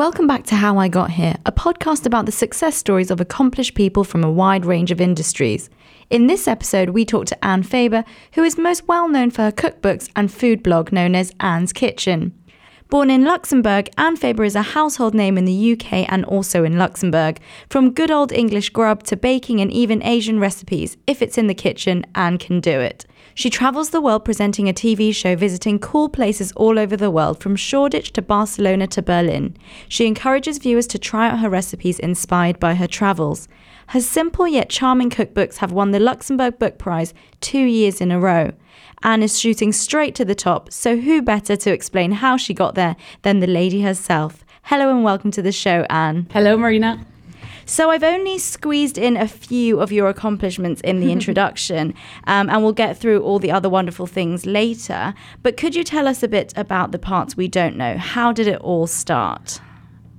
Welcome back to How I Got Here, a podcast about the success stories of accomplished people from a wide range of industries. In this episode, we talk to Anne Faber, who is most well known for her cookbooks and food blog known as Anne's Kitchen. Born in Luxembourg, Anne Faber is a household name in the UK and also in Luxembourg, from good old English grub to baking and even Asian recipes. If it's in the kitchen, Anne can do it. She travels the world presenting a TV show, visiting cool places all over the world, from Shoreditch to Barcelona to Berlin. She encourages viewers to try out her recipes inspired by her travels. Her simple yet charming cookbooks have won the Luxembourg Book Prize 2 years in a row. Anne is shooting straight to the top, so who better to explain how she got there than the lady herself? Hello and welcome to the show, Anne. Hello, Marina. So I've only squeezed in a few of your accomplishments in the introduction, and we'll get through all the other wonderful things later. But could you tell us a bit about the parts we don't know? How did it all start?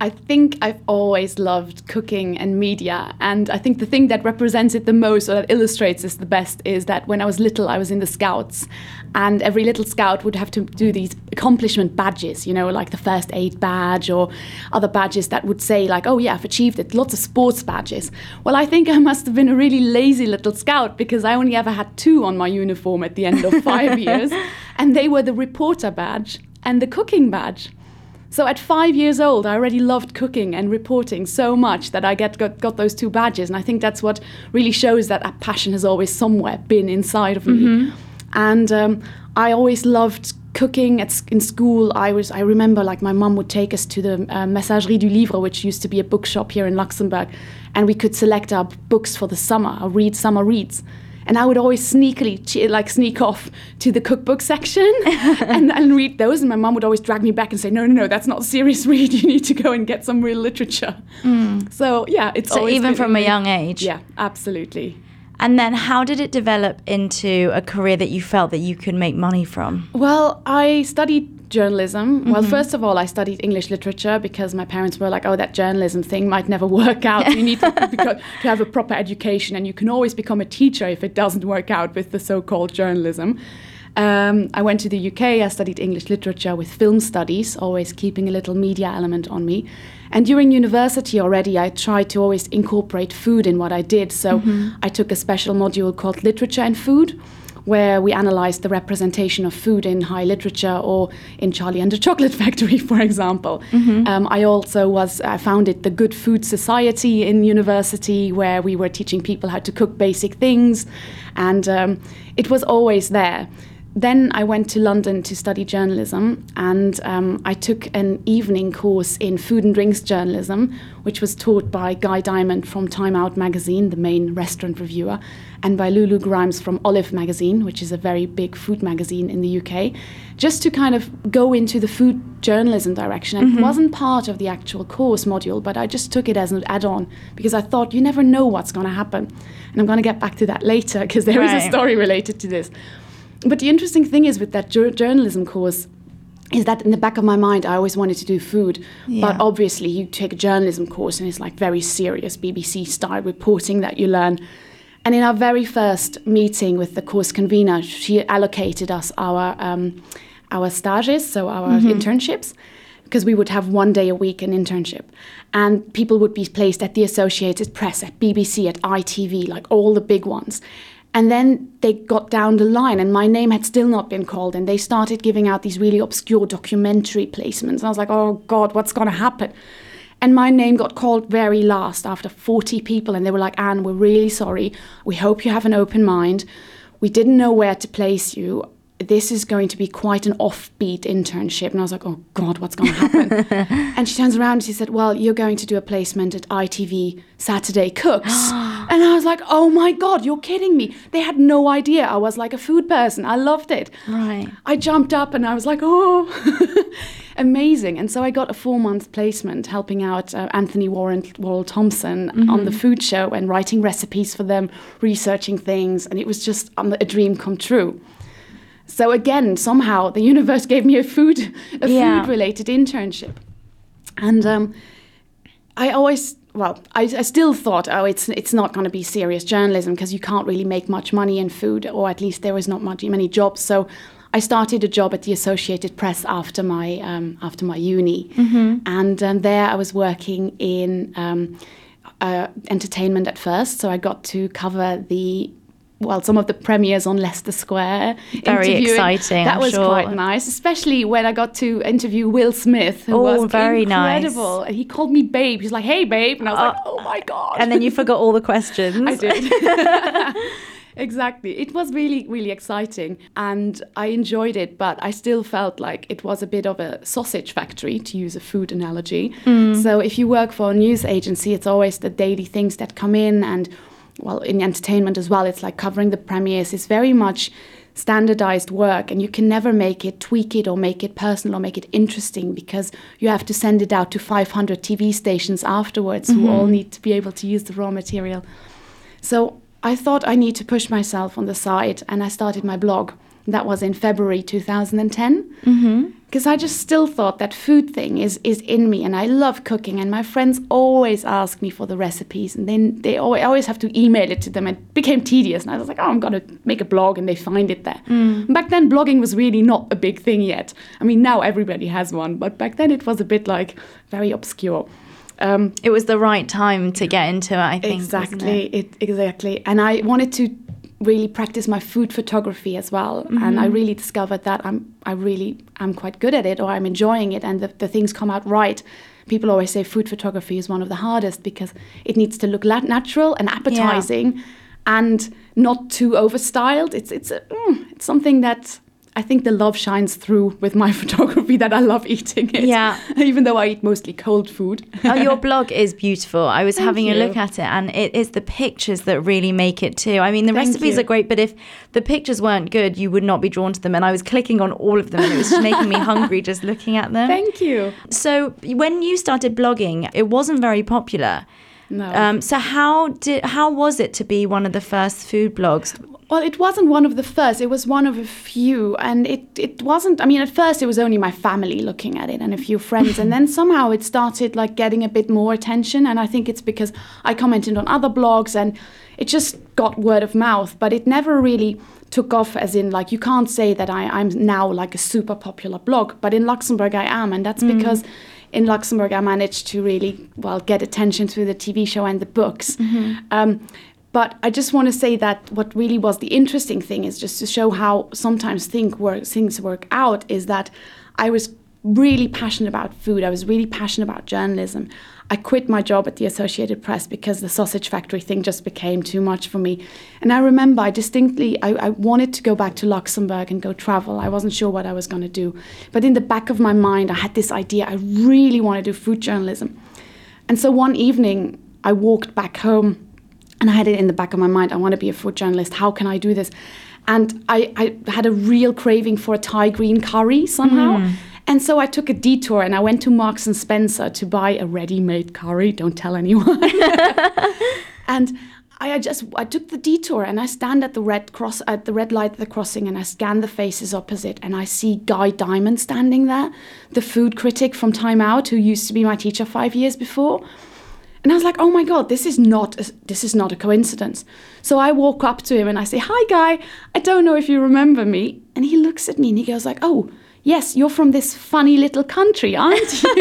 I think I've always loved cooking and media, and I think the thing that represents it the most, or that illustrates this the best, is that when I was little I was in the Scouts, and every little Scout would have to do these accomplishment badges, you know, like the first aid badge or other badges that would say like, oh yeah, I've achieved it, lots of sports badges. Well, I think I must have been a really lazy little Scout because I only ever had two on my uniform at the end of five years, and they were the reporter badge and the cooking badge. So at 5 years old, I already loved cooking and reporting so much that I got those two badges. And I think that's what really shows that a passion has always somewhere been inside of me. Mm-hmm. And I always loved cooking in school. I remember like my mum would take us to the Messagerie du Livre, which used to be a bookshop here in Luxembourg. And we could select our books for the summer, or read summer reads. And I would always sneak off to the cookbook section and read those. And my mum would always drag me back and say, no, that's not serious read. You need to go and get some real literature. Mm. So, yeah, it's always... So even from a young age? Yeah, absolutely. And then how did it develop into a career that you felt that you could make money from? Well, I studied journalism. Mm-hmm. Well, first of all, I studied English literature because my parents were like, oh, that journalism thing might never work out. You need to have a proper education, and you can always become a teacher if it doesn't work out with the so-called journalism. I went to the UK, I studied English literature with film studies, always keeping a little media element on me. And during university already, I tried to always incorporate food in what I did. So mm-hmm. I took a special module called Literature and Food, where we analysed the representation of food in high literature or in Charlie and the Chocolate Factory, for example. Mm-hmm. I founded the Good Food Society in university, where we were teaching people how to cook basic things, and it was always there. Then I went to London to study journalism, and I took an evening course in food and drinks journalism, which was taught by Guy Diamond from Time Out magazine, the main restaurant reviewer, and by Lulu Grimes from Olive magazine, which is a very big food magazine in the UK, just to kind of go into the food journalism direction. And mm-hmm. It wasn't part of the actual course module, but I just took it as an add-on because I thought you never know what's going to happen. And I'm going to get back to that later because there is a story related to this. But the interesting thing is with that journalism course is that in the back of my mind, I always wanted to do food. Yeah. But obviously, you take a journalism course and it's like very serious BBC-style reporting that you learn. And in our very first meeting with the course convener, she allocated us our stages, so our mm-hmm. internships, because we would have 1 day a week an internship. And people would be placed at the Associated Press, at BBC, at ITV, like all the big ones. And then they got down the line and my name had still not been called, and they started giving out these really obscure documentary placements. And I was like, oh God, what's going to happen? And my name got called very last after 40 people, and they were like, Anne, we're really sorry. We hope you have an open mind. We didn't know where to place you. This is going to be quite an offbeat internship. And I was like, oh God, what's going to happen? And she turns around and she said, well, you're going to do a placement at ITV Saturday Cooks. And I was like, oh my God, you're kidding me. They had no idea I was like a food person. I loved it. Right. I jumped up and I was like, oh, amazing. And so I got a 4-month placement helping out Anthony Warren, Worrell Thompson mm-hmm. on the food show and writing recipes for them, researching things. And it was just a dream come true. So again, somehow the universe gave me a food-related internship. And I still thought, oh, it's not going to be serious journalism because you can't really make much money in food, or at least there is not many jobs. So I started a job at the Associated Press after my uni, mm-hmm. and there I was working in entertainment at first. So I got to cover some of the premieres on Leicester Square. Very exciting. That was quite nice, especially when I got to interview Will Smith, who was very incredible. Nice. And he called me babe. He's like, "Hey, babe," and I was like, "Oh my god!" And then you forgot all the questions. I did. Exactly. It was really, really exciting and I enjoyed it, but I still felt like it was a bit of a sausage factory, to use a food analogy. Mm. So if you work for a news agency, it's always the daily things that come in, and well, in entertainment as well, it's like covering the premieres. It's very much standardized work and you can never tweak it or make it personal or make it interesting, because you have to send it out to 500 TV stations afterwards, mm-hmm. who all need to be able to use the raw material. So I thought I need to push myself on the side, and I started my blog. That was in February 2010. Mm-hmm. Because I just still thought that food thing is in me, and I love cooking, and my friends always ask me for the recipes, and then they always have to email it to them. It became tedious, and I was like, I'm going to make a blog, and they find it there. Mm. Back then, blogging was really not a big thing yet. I mean, now everybody has one, but back then it was a bit like very obscure. It was the right time to get into it, I think. Exactly, exactly. And I wanted to really practice my food photography as well, mm-hmm. and I really discovered that I really am quite good at it, or I'm enjoying it, and the things come out right. People always say food photography is one of the hardest because it needs to look natural and appetizing, yeah. and not too overstyled. It's something that I think the love shines through with my photography, that I love eating it. Yeah. Even though I eat mostly cold food. Oh, your blog is beautiful. I was having a look at it, and it is the pictures that really make it too. I mean, the recipes are great, but if the pictures weren't good, you would not be drawn to them. And I was clicking on all of them, and it was just making me hungry just looking at them. Thank you. So when you started blogging, it wasn't very popular. No. So how was it to be one of the first food blogs? Well, it wasn't one of the first. It was one of a few. And it wasn't, I mean, at first it was only my family looking at it and a few friends. And then somehow it started like getting a bit more attention. And I think it's because I commented on other blogs and it just got word of mouth. But it never really took off, as in like, you can't say that I'm now like a super popular blog. But in Luxembourg I am. And that's because in Luxembourg I managed to really, get attention through the TV show and the books. Mm-hmm. But I just want to say that what really was the interesting thing is just to show how sometimes things work out, is that I was really passionate about food. I was really passionate about journalism. I quit my job at the Associated Press because the sausage factory thing just became too much for me. And I remember I wanted to go back to Luxembourg and go travel. I wasn't sure what I was going to do. But in the back of my mind, I had this idea. I really want to do food journalism. And so one evening, I walked back home. And I had it in the back of my mind, I want to be a food journalist. How can I do this? And I had a real craving for a Thai green curry somehow. Mm. And so I took a detour and I went to Marks and Spencer to buy a ready-made curry. Don't tell anyone. And I took the detour and I stand at the red light at the crossing, and I scan the faces opposite, and I see Guy Diamond standing there, the food critic from Time Out, who used to be my teacher 5 years before. And I was like, oh my God, this is not a coincidence. So I walk up to him and I say, "Hi, Guy, I don't know if you remember me." And he looks at me and he goes like, "Oh, yes, you're from this funny little country, aren't you?"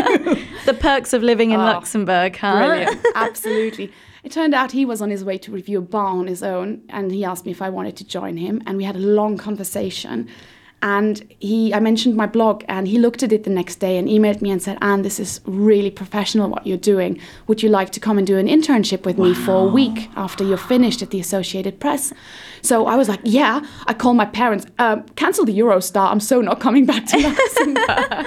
The perks of living in Luxembourg, huh? Brilliant, absolutely. It turned out he was on his way to review a bar on his own, and he asked me if I wanted to join him. And we had a long conversation. And I mentioned my blog, and he looked at it the next day and emailed me and said, "Anne, this is really professional what you're doing. Would you like to come and do an internship with me for a week after you're finished at the Associated Press?" So I was like, yeah. I called my parents, cancel the Eurostar. I'm so not coming back to Luxembourg.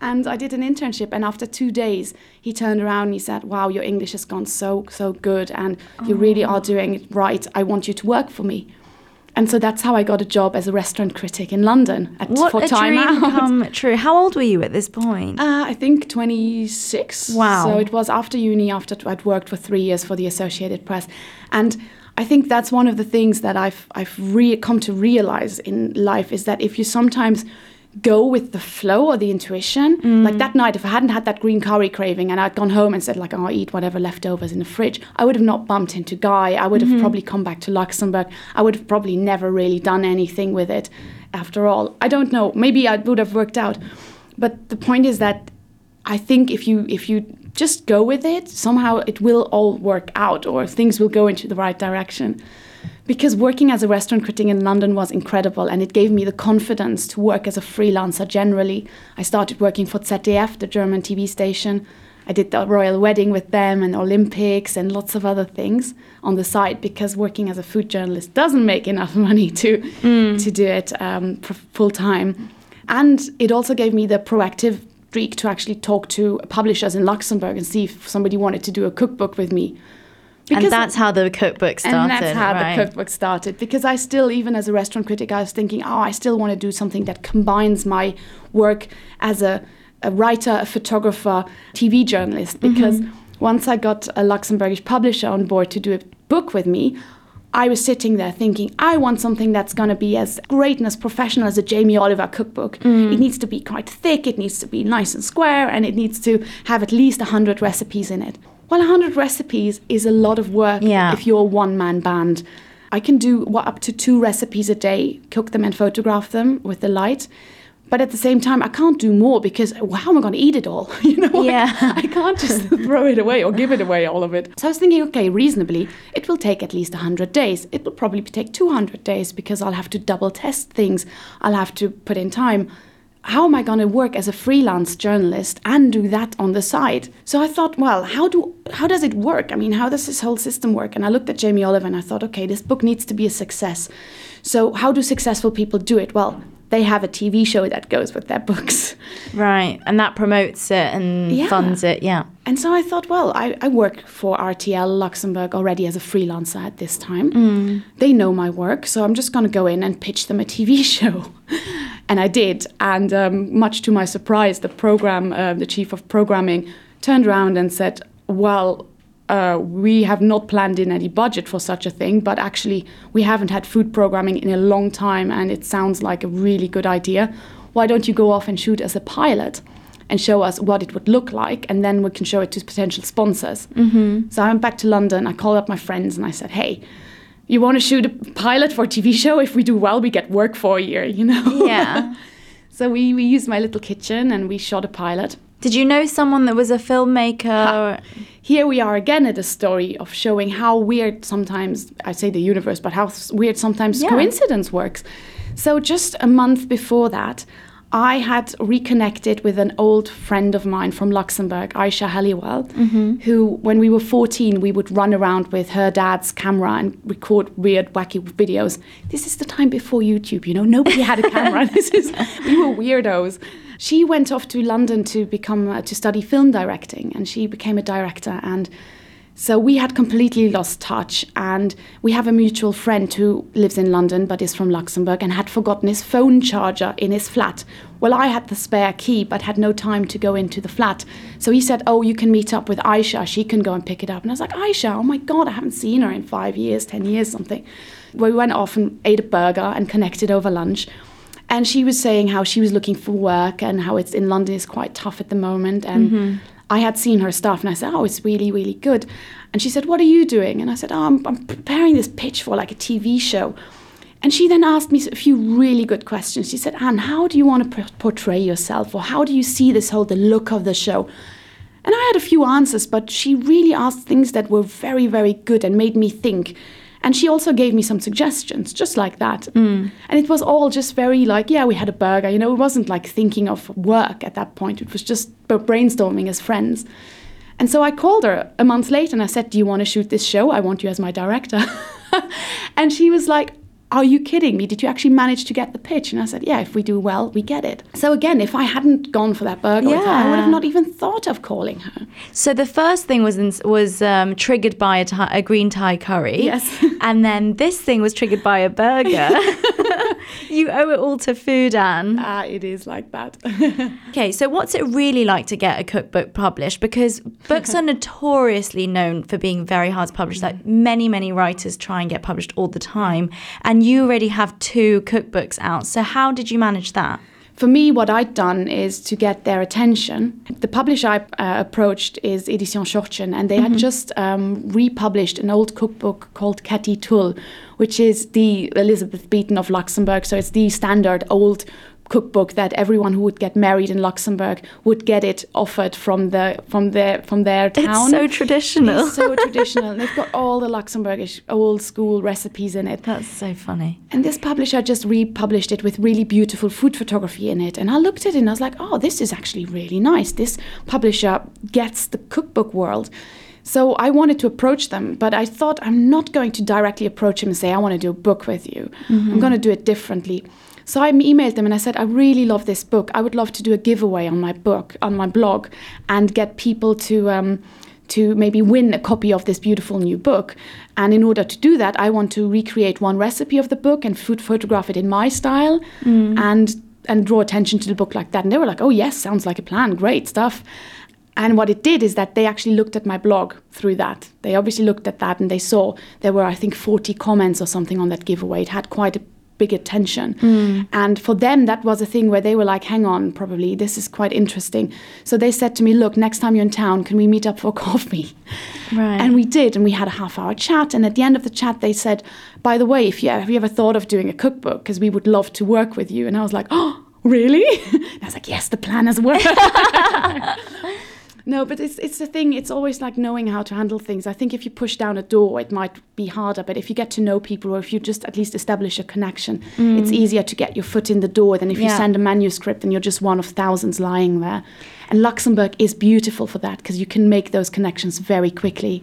And I did an internship, and after 2 days, he turned around and he said, "Wow, your English has gone so, so good, and you really are doing it right. I want you to work for me." And so that's how I got a job as a restaurant critic in London for Time Out. What a dream come true. How old were you at this point? I think 26. Wow. So it was after uni, after I'd worked for 3 years for the Associated Press. And I think that's one of the things that I've come to realize in life, is that if you sometimes go with the flow or the intuition, like that night, if I hadn't had that green curry craving and I'd gone home and said like, "Oh, I'll eat whatever leftovers in the fridge," I would have not bumped into Guy. I would have probably come back to Luxembourg. I would have probably never really done anything with it. after all. I don't know. Maybe I would have worked out. But the point is that I think if you just go with it, somehow it will all work out, or things will go into the right direction. Because working as a restaurant critic in London was incredible, and it gave me the confidence to work as a freelancer generally. I started working for ZDF, the German TV station. I did the royal wedding with them and Olympics and lots of other things on the side, because working as a food journalist doesn't make enough money to do it full time. And it also gave me the proactive streak to actually talk to publishers in Luxembourg and see if somebody wanted to do a cookbook with me. Because and that's how the cookbook started. And that's how the cookbook started. Because I still, even as a restaurant critic, I was thinking, I still want to do something that combines my work as a writer, a photographer, TV journalist. Because once I got a Luxembourgish publisher on board to do a book with me, I was sitting there thinking, I want something that's going to be as great and as professional as a Jamie Oliver cookbook. It needs to be quite thick, it needs to be nice and square, and it needs to have at least 100 recipes in it. Well, 100 recipes is a lot of work if you're a one-man band. I can do up to 2 recipes a day, cook them and photograph them with the light. But at the same time, I can't do more, because how am I going to eat it all? I can't just throw it away or give it away, all of it. So I was thinking, okay, reasonably, it will take at least 100 days. It will probably take 200 days because I'll have to double test things. I'll have to put in time. How am I going to work as a freelance journalist and do that on the side? So I thought, well, how does it work? I mean, how does this whole system work? And I looked at Jamie Oliver and I thought, okay, this book needs to be a success. So how do successful people do it? Well, they have a TV show that goes with their books. Right, and that promotes it and funds it, And so I thought, well, I work for RTL Luxembourg already as a freelancer at this time. They know my work, so I'm just going to go in and pitch them a TV show. And I did, and much to my surprise, the program, the chief of programming turned around and said, well, we have not planned in any budget for such a thing, but actually we haven't had food programming in a long time, and it sounds like a really good idea. Why don't you go off and shoot as a pilot and show us what it would look like, and then we can show it to potential sponsors. So I went back to London, I called up my friends and I said, hey, you want to shoot a pilot for a TV show? If we do well, we get work for a year, So we used my little kitchen and we shot a pilot. Did you know someone that was a filmmaker? Here we are again at a story of showing how weird sometimes, I say the universe, but how weird sometimes coincidence works. So just a month before that, I had reconnected with an old friend of mine from Luxembourg, Aisha Halliwald, who, when we were 14, we would run around with her dad's camera and record weird, wacky videos. This is the time before YouTube, nobody had a camera. We were weirdos. She went off to London to study film directing, and she became a director. And so we had completely lost touch, and we have a mutual friend who lives in London but is from Luxembourg and had forgotten his phone charger in his flat. Well, I had the spare key but had no time to go into the flat. So he said, oh, you can meet up with Aisha. She can go and pick it up. And I was like, Aisha, oh my God, I haven't seen her in 5 years, 10 years, something. We went off and ate a burger and connected over lunch. And she was saying how she was looking for work and how it's in London is quite tough at the moment. And I had seen her stuff and I said, oh, it's really, really good. And she said, what are you doing? And I said, I'm preparing this pitch for like a TV show. And she then asked me a few really good questions. She said, Anne, how do you want to portray yourself? Or how do you see this whole, the look of the show? And I had a few answers, but she really asked things that were very, very good and made me think. And she also gave me some suggestions, just like that. And it was all just very like, we had a burger. It wasn't like thinking of work at that point. It was just brainstorming as friends. And so I called her a month later and I said, do you want to shoot this show? I want you as my director. And she was like, are you kidding me? Did you actually manage to get the pitch? And I said, yeah, if we do well, we get it. So again, if I hadn't gone for that burger with her, I would have not even thought of calling her. So the first thing was triggered by a green Thai curry. Yes. And then this thing was triggered by a burger. You owe it all to food, Anne. It is like that. Okay, so what's it really like to get a cookbook published? Because books are notoriously known for being very hard to publish. Like many, many writers try and get published all the time. And you already have 2 cookbooks out. So how did you manage that? For me, what I'd done is to get their attention. The publisher I approached is Editions Schorchen, and they had just republished an old cookbook called Kächen-Tour, which is the Elizabeth Beeton of Luxembourg. So it's the standard old cookbook that everyone who would get married in Luxembourg would get it offered from their town. It's so traditional. It's so traditional. And they've got all the Luxembourgish old school recipes in it. That's so funny. And this publisher just republished it with really beautiful food photography in it. And I looked at it and I was like, oh, this is actually really nice. This publisher gets the cookbook world. So I wanted to approach them, but I thought, I'm not going to directly approach him and say, I want to do a book with you. Mm-hmm. I'm going to do it differently. So I emailed them and I said, I really love this book. I would love to do a giveaway on my book, on my blog, and get people to maybe win a copy of this beautiful new book. And in order to do that, I want to recreate one recipe of the book and food photograph it in my style and draw attention to the book like that. And they were like, oh, yes, sounds like a plan. Great stuff. And what it did is that they actually looked at my blog through that. They obviously looked at that and they saw there were, I think, 40 comments or something on that giveaway. It had quite a big attention. And for them, that was a thing where they were like, hang on, probably, this is quite interesting. So they said to me, look, next time you're in town, can we meet up for coffee? Right. And we did, and we had a half-hour chat. And at the end of the chat, they said, by the way, have you ever thought of doing a cookbook? Because we would love to work with you. And I was like, oh, really? And I was like, yes, the plan has worked. No, but it's the thing. It's always like knowing how to handle things. I think if you push down a door, it might be harder. But if you get to know people, or if you just at least establish a connection, it's easier to get your foot in the door than if you send a manuscript and you're just one of thousands lying there. And Luxembourg is beautiful for that because you can make those connections very quickly.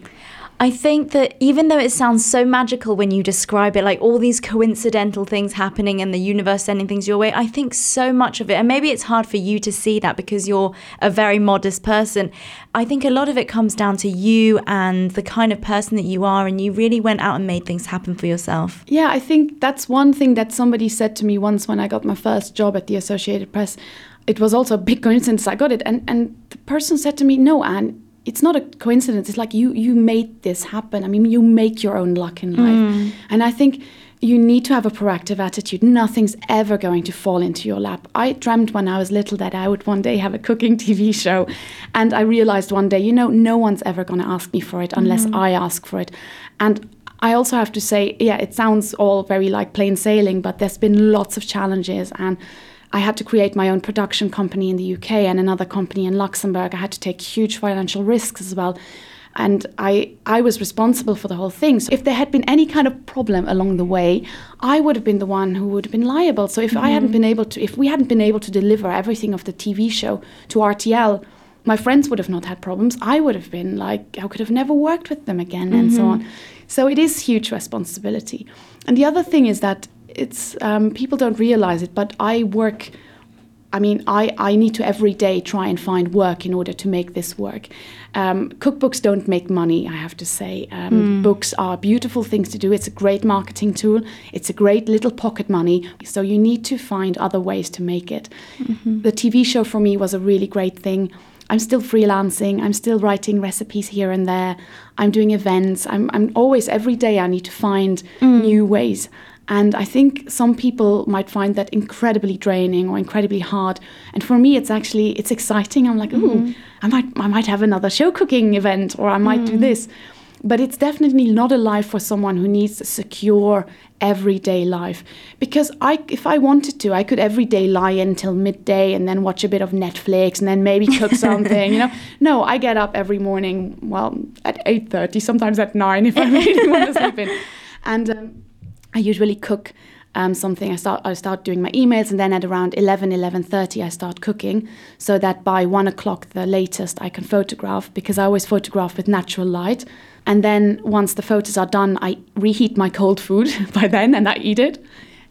I think that even though it sounds so magical when you describe it, like all these coincidental things happening and the universe sending things your way, I think so much of it, and maybe it's hard for you to see that because you're a very modest person, I think a lot of it comes down to you and the kind of person that you are, and you really went out and made things happen for yourself. Yeah, I think that's one thing that somebody said to me once when I got my first job at the Associated Press. It was also a big coincidence I got it, and the person said to me, no, Anne, it's not a coincidence. It's like you made this happen. I mean, you make your own luck in life. And I think you need to have a proactive attitude. Nothing's ever going to fall into your lap. I dreamt when I was little that I would one day have a cooking TV show. And I realized one day, no one's ever going to ask me for it unless I ask for it. And I also have to say, it sounds all very like plain sailing, but there's been lots of challenges, and I had to create my own production company in the UK and another company in Luxembourg. I had to take huge financial risks as well. And I was responsible for the whole thing. So if there had been any kind of problem along the way, I would have been the one who would have been liable. So if we hadn't been able to deliver everything of the TV show to RTL, my friends would have not had problems. I would have been like, I could have never worked with them again and so on. So it is huge responsibility. And the other thing is that it's people don't realize it, but I need to every day try and find work in order to make this work. Cookbooks don't make money, I have to say. Books are beautiful things to do. It's a great marketing tool. It's a great little pocket money. So you need to find other ways to make it. The TV show for me was a really great thing. I'm still freelancing. I'm still writing recipes here and there. I'm doing events. I'm always, every day I need to find new ways. And I think some people might find that incredibly draining or incredibly hard. And for me, it's exciting. I'm like, ooh, I might have another show cooking event, or I might do this. But it's definitely not a life for someone who needs a secure everyday life. Because if I wanted to, I could every day lie in till midday and then watch a bit of Netflix and then maybe cook something, No, I get up every morning, well, at 8:30, sometimes at 9 if I really want to sleep in. And I usually cook something. I start doing my emails, and then at around 11:30, I start cooking, so that by 1 o'clock, the latest, I can photograph, because I always photograph with natural light. And then once the photos are done, I reheat my cold food by then, and I eat it.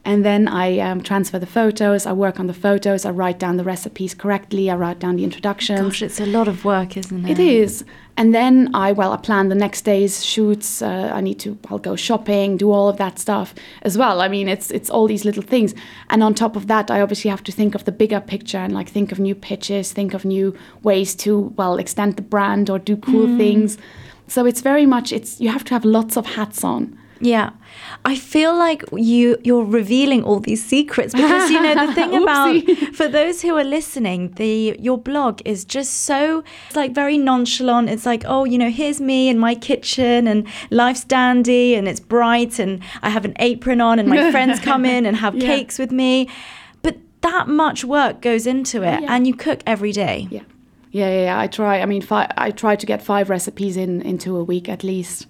And then I transfer the photos. I work on the photos. I write down the recipes correctly. I write down the introductions. Gosh, it's a lot of work, isn't it? It is. And then I plan the next day's shoots. I'll go shopping, do all of that stuff as well. I mean, it's all these little things. And on top of that, I obviously have to think of the bigger picture and think of new pitches, think of new ways to, extend the brand or do cool things. So it's very much, you have to have lots of hats on. Yeah. I feel like you're revealing all these secrets because, you know, the thing about, for those who are listening, your blog is just so, it's like very nonchalant. It's like, oh, you know, here's me in my kitchen and life's dandy and it's bright and I have an apron on and my friends come in and have cakes with me. But that much work goes into it and you cook every day. Yeah. Yeah. I try. I mean, I try to get 5 recipes into a week at least.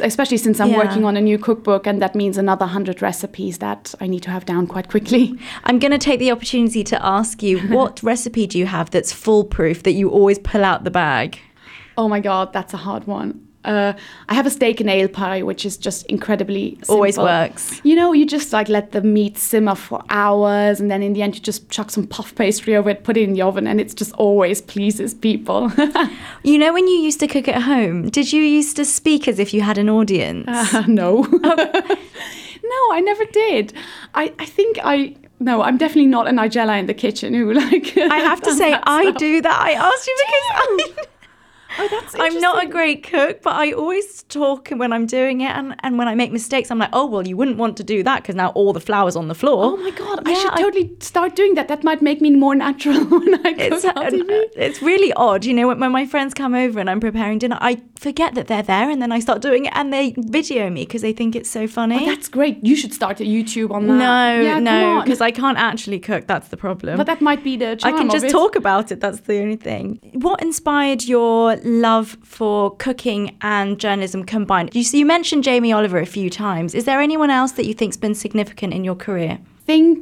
Especially since I'm working on a new cookbook, and that means another 100 recipes that I need to have down quite quickly. I'm going to take the opportunity to ask you, what recipe do you have that's foolproof, that you always pull out the bag? Oh my God, that's a hard one. I have a steak and ale pie, which is just incredibly simple. Always works. You know, you just like let the meat simmer for hours, and then in the end you just chuck some puff pastry over it, put it in the oven, and it just always pleases people. You know, when you used to cook at home, did you used to speak as if you had an audience? No. No, I never did. No, I'm definitely not a Nigella in the kitchen who like... I have to say, I do that. I asked you because I... Oh, that's interesting. I'm not a great cook, but I always talk when I'm doing it. And when I make mistakes, I'm like, oh, well, you wouldn't want to do that because now all the flour's on the floor. Oh, my God. Yeah, I should totally start doing that. That might make me more natural when I cook on TV. It's really odd. You know, when my friends come over and I'm preparing dinner, I forget that they're there. And then I start doing it and they video me because they think it's so funny. Oh, that's great. You should start a YouTube on that. No, because I can't actually cook. That's the problem. But that might be the charm. I can just talk about it. That's the only thing. What inspired your love for cooking and journalism combined? You mentioned Jamie Oliver a few times. Is there anyone else that you think's been significant in your career?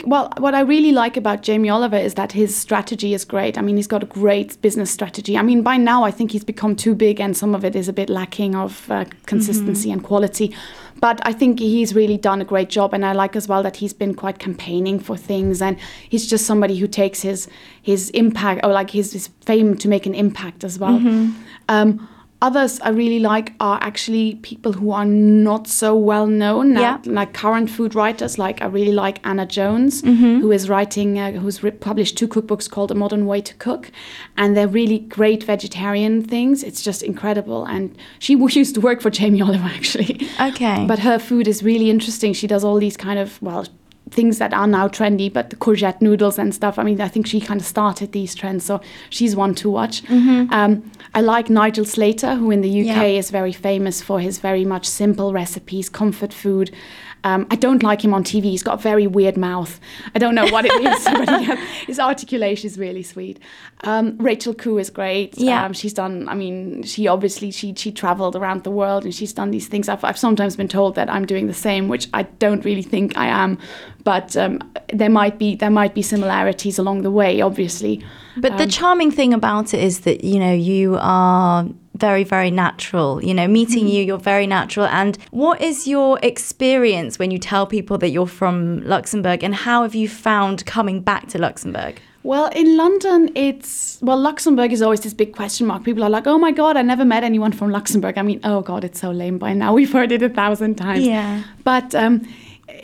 What I really like about Jamie Oliver is that his strategy is great. I mean, he's got a great business strategy. I mean, by now I think he's become too big and some of it is a bit lacking of consistency and quality. But I think he's really done a great job, and I like as well that he's been quite campaigning for things, and he's just somebody who takes his impact, or like his fame, to make an impact as well. Others I really like are actually people who are not so well known, like current food writers. Like I really like Anna Jones, who is writing, who's published 2 cookbooks called A Modern Way to Cook, and they're really great vegetarian things. It's just incredible, and she used to work for Jamie Oliver actually. Okay. But her food is really interesting. She does all these kind of things that are now trendy, but the courgette noodles and stuff. I mean, I think she kind of started these trends, so she's one to watch. I like Nigel Slater, who in the UK is very famous for his very much simple recipes, comfort food. I don't like him on TV. He's got a very weird mouth. I don't know what it is, but his articulation is really sweet. Rachel Koo is great. Yeah. She's done, I mean, she traveled around the world and she's done these things. I've sometimes been told that I'm doing the same, which I don't really think I am. But there might be similarities along the way, obviously. But the charming thing about it is that, you know, you are very, very natural. You know, meeting you're very natural. And what is your experience when you tell people that you're from Luxembourg, and how have you found coming back to Luxembourg? Well, in London, Luxembourg is always this big question mark. People are like, oh my God, I never met anyone from Luxembourg. I mean, oh God, it's so lame by now. We've heard it 1,000 times. Yeah. But...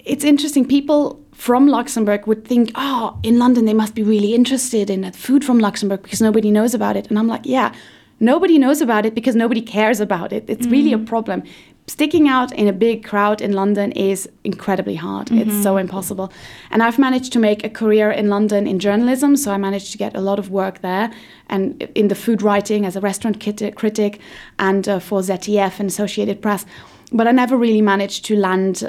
it's interesting. People from Luxembourg would think, oh, in London, they must be really interested in food from Luxembourg because nobody knows about it. And I'm like, yeah, nobody knows about it because nobody cares about it. It's really a problem. Sticking out in a big crowd in London is incredibly hard. It's so impossible. And I've managed to make a career in London in journalism. So I managed to get a lot of work there and in the food writing as a restaurant critic and for ZDF and Associated Press. But I never really managed to land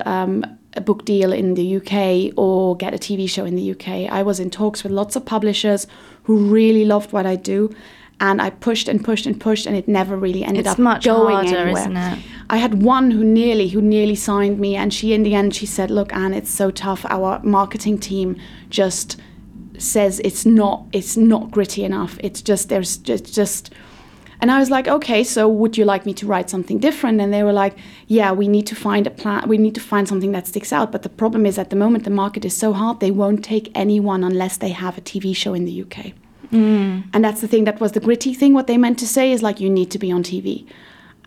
a book deal in the UK or get a TV show in the UK. I was in talks with lots of publishers who really loved what I do. And I pushed and pushed and pushed, and it never really ended up going anywhere. It's much harder, isn't it? I had one who nearly signed me. And she, in the end, she said, look, Anne, it's so tough. Our marketing team just says it's not gritty enough. And I was like, okay, so would you like me to write something different? And they were like, yeah, we need to find a plan. We need to find something that sticks out. But the problem is at the moment, the market is so hard, they won't take anyone unless they have a TV show in the UK. And that's the thing. That was the gritty thing. What they meant to say is like, you need to be on TV.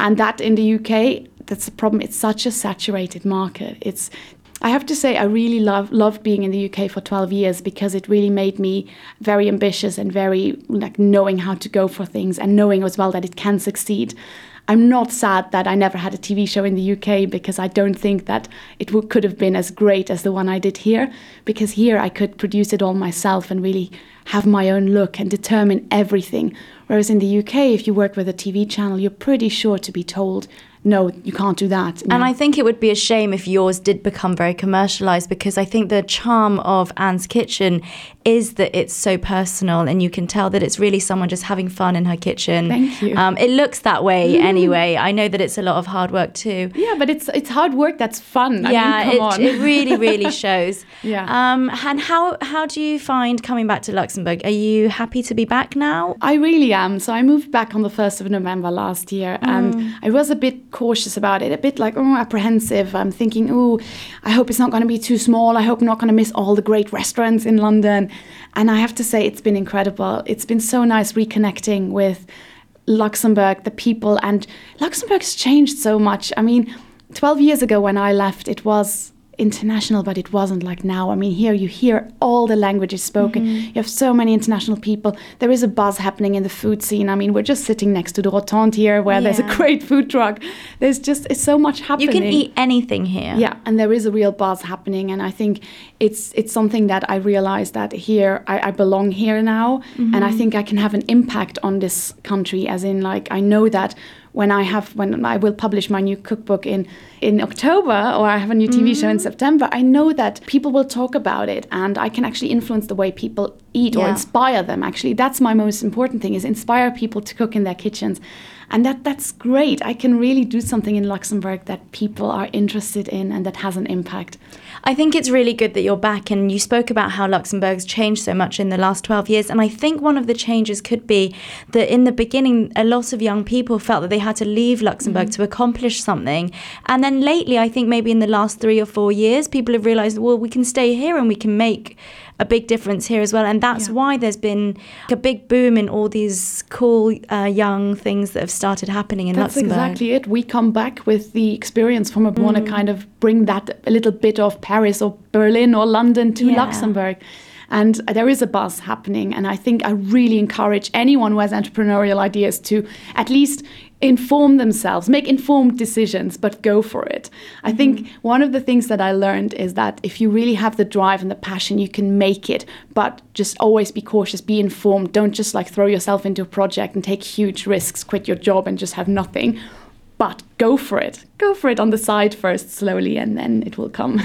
And that in the UK, that's the problem. It's such a saturated market. I have to say, I really loved being in the UK for 12 years because it really made me very ambitious and very knowing how to go for things and knowing as well that it can succeed. I'm not sad that I never had a TV show in the UK, because I don't think that it could have been as great as the one I did here, because here I could produce it all myself and really have my own look and determine everything. Whereas in the UK, if you work with a TV channel, you're pretty sure to be told, no, you can't do that. And I think it would be a shame if yours did become very commercialised, because I think the charm of Anne's Kitchen is that it's so personal, and you can tell that it's really someone just having fun in her kitchen. Thank you. It looks that way anyway. I know that it's a lot of hard work too. Yeah, but it's hard work that's fun. Yeah, I mean, come on. It really, really shows. Yeah. And how do you find coming back to Luxembourg? Are you happy to be back now? I really am. So I moved back on the 1st of November last year, and I was a bit cautious about it, a bit like apprehensive. I'm thinking, I hope it's not going to be too small. I hope I'm not going to miss all the great restaurants in London. And I have to say, it's been incredible. It's been so nice reconnecting with Luxembourg, the people, and Luxembourg's changed so much. I mean, 12 years ago when I left, it was international, but it wasn't like now. I mean, here you hear all the languages spoken. Mm-hmm. You have so many international people. There is a buzz happening in the food scene. I mean, we're just sitting next to the Rotonde here, where there's a great food truck. There's just so much happening. You can eat anything here. Yeah, and there is a real buzz happening. And I think it's something that I realized that here, I belong here now. Mm-hmm. And I think I can have an impact on this country, as in, like, I know that when I will publish my new cookbook in October, or I have a new TV show in September, I know that people will talk about it, and I can actually influence the way people eat or inspire them. Actually, that's my most important thing, is inspire people to cook in their kitchens. And that's great. I can really do something in Luxembourg that people are interested in and that has an impact. I think it's really good that you're back, and you spoke about how Luxembourg's changed so much in the last 12 years. And I think one of the changes could be that in the beginning, a lot of young people felt that they had to leave Luxembourg to accomplish something. And then lately, I think maybe in the last 3 or 4 years, people have realised, well, we can stay here and we can make a big difference here as well. And that's why there's been a big boom in all these cool young things that have started happening in Luxembourg. That's exactly it. We come back with the experience from abroad and kind of bring that a little bit of Paris or Berlin or London to Luxembourg. And there is a buzz happening. And I think I really encourage anyone who has entrepreneurial ideas to at least inform themselves, make informed decisions, but go for it. I think one of the things that I learned is that if you really have the drive and the passion, you can make it, but just always be cautious, be informed. Don't just throw yourself into a project and take huge risks, quit your job and just have nothing. But go for it. Go for it on the side first, slowly, and then it will come.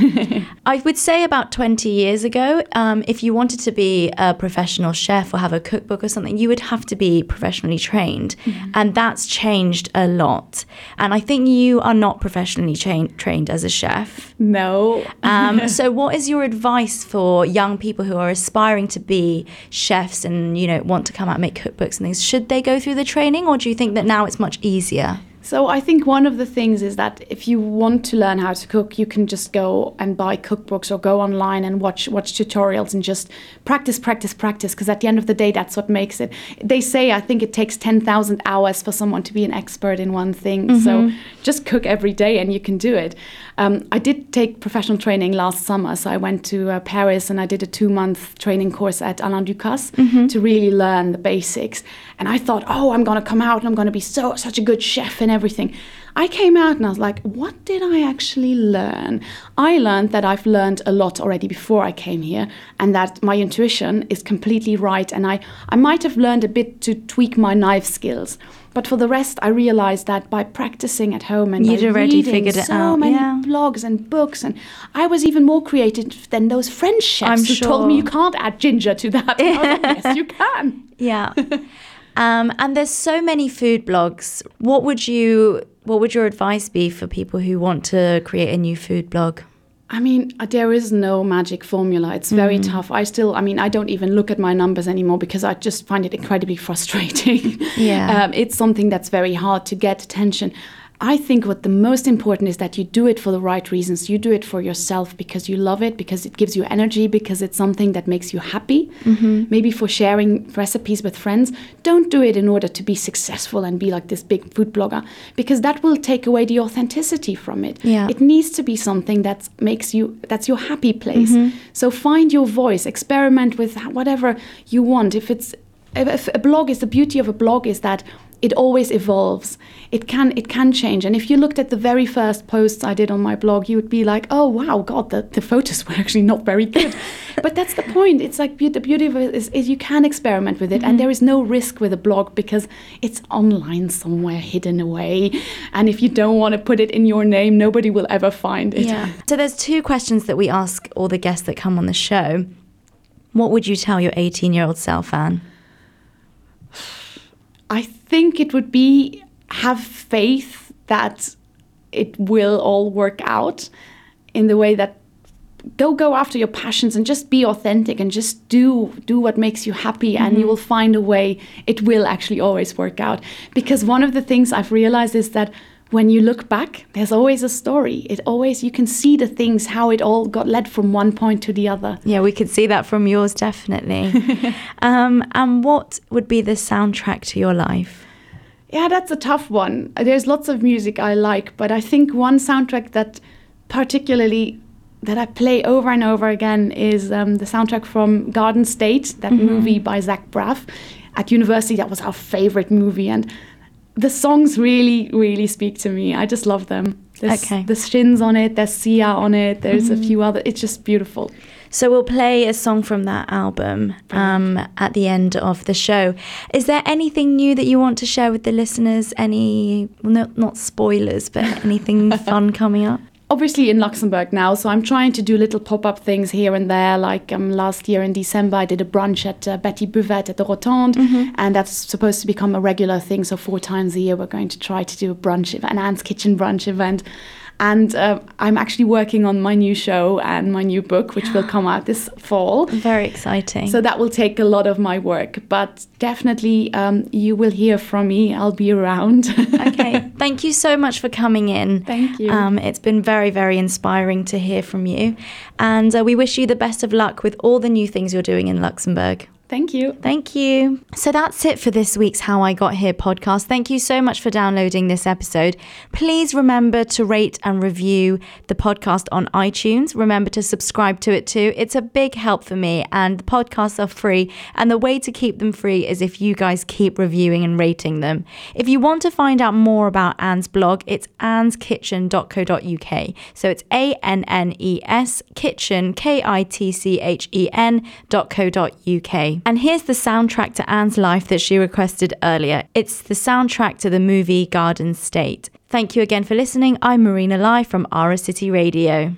I would say about 20 years ago, if you wanted to be a professional chef or have a cookbook or something, you would have to be professionally trained. Mm-hmm. And that's changed a lot. And I think you are not professionally trained as a chef. No. So what is your advice for young people who are aspiring to be chefs and, want to come out and make cookbooks and things? Should they go through the training, or do you think that now it's much easier? So I think one of the things is that if you want to learn how to cook, you can just go and buy cookbooks or go online and watch tutorials and just practice, because at the end of the day, that's what makes it. They say, I think it takes 10,000 hours for someone to be an expert in one thing. Mm-hmm. So just cook every day and you can do it. I did take professional training last summer. So I went to Paris and I did a 2-month training course at Alain Ducasse to really learn the basics. And I thought, I'm going to come out and I'm going to be such a good chef and everything. I came out and I was like, what did I actually learn? I learned that I've learned a lot already before I came here, and that my intuition is completely right. And I might have learned a bit to tweak my knife skills. But for the rest, I realized that by practicing at home and you'd already figured it out. So many blogs and books, and I was even more creative than those French chefs who told me you can't add ginger to that. Yes, you can. Yeah. And there's so many food blogs. What would your advice be for people who want to create a new food blog? I mean, there is no magic formula. It's very tough. I don't even look at my numbers anymore, because I just find it incredibly frustrating. Yeah. It's something that's very hard to get attention. I think what the most important is that you do it for the right reasons. You do it for yourself because you love it, because it gives you energy, because it's something that makes you happy. Mm-hmm. Maybe for sharing recipes with friends. Don't do it in order to be successful and be like this big food blogger, because that will take away the authenticity from it. Yeah. It needs to be something that that's your happy place. Mm-hmm. So find your voice, experiment with whatever you want. If a blog is the beauty of a blog is that it always evolves. It can change. And if you looked at the very first posts I did on my blog, you would be like, oh, wow, God, the photos were actually not very good. But that's the point. It's like the beauty of it is you can experiment with it. Mm-hmm. And there is no risk with a blog because it's online somewhere hidden away. And if you don't want to put it in your name, nobody will ever find it. Yeah. So there's two questions that we ask all the guests that come on the show. What would you tell your 18-year-old self, Anne? I think it would be... have faith that it will all work out in the way that go after your passions and just be authentic and just do what makes you happy, mm-hmm. and you will find a way. It will actually always work out, because one of the things I've realized is that when you look back, there's always a story. You can see the things, how it all got led from one point to the other. Yeah, we could see that from yours, definitely. And what would be the soundtrack to your life? Yeah, that's a tough one. There's lots of music I like, but I think one soundtrack that particularly that I play over and over again is the soundtrack from Garden State, that mm-hmm. movie by Zach Braff. At university, that was our favorite movie, and the songs really, really speak to me. I just love them. There's The Shins on it, there's Sia on it, there's mm-hmm. a few other. It's just beautiful. So we'll play a song from that album at the end of the show. Is there anything new that you want to share with the listeners? Not spoilers, but anything fun coming up? Obviously in Luxembourg now, so I'm trying to do little pop-up things here and there. Like last year in December, I did a brunch at Betty Buvette at the Rotonde, mm-hmm. and that's supposed to become a regular thing. So 4 times a year, we're going to try to do a brunch, an Anne's Kitchen brunch event. And I'm actually working on my new show and my new book, which will come out this fall. Very exciting. So that will take a lot of my work. But definitely you will hear from me. I'll be around. Okay. Thank you so much for coming in. Thank you. It's been very, very inspiring to hear from you. And we wish you the best of luck with all the new things you're doing in Luxembourg. Thank you. Thank you. So that's it for this week's How I Got Here podcast. Thank you so much for downloading this episode. Please remember to rate and review the podcast on iTunes. Remember to subscribe to it too. It's a big help for me, and the podcasts are free. And the way to keep them free is if you guys keep reviewing and rating them. If you want to find out more about Anne's blog, it's anneskitchen.co.uk. So it's ANNES kitchen, KITCHEN.co.uk. And here's the soundtrack to Anne's life that she requested earlier. It's the soundtrack to the movie Garden State. Thank you again for listening. I'm Marina Lai from Ara City Radio.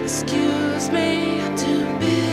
Excuse me to be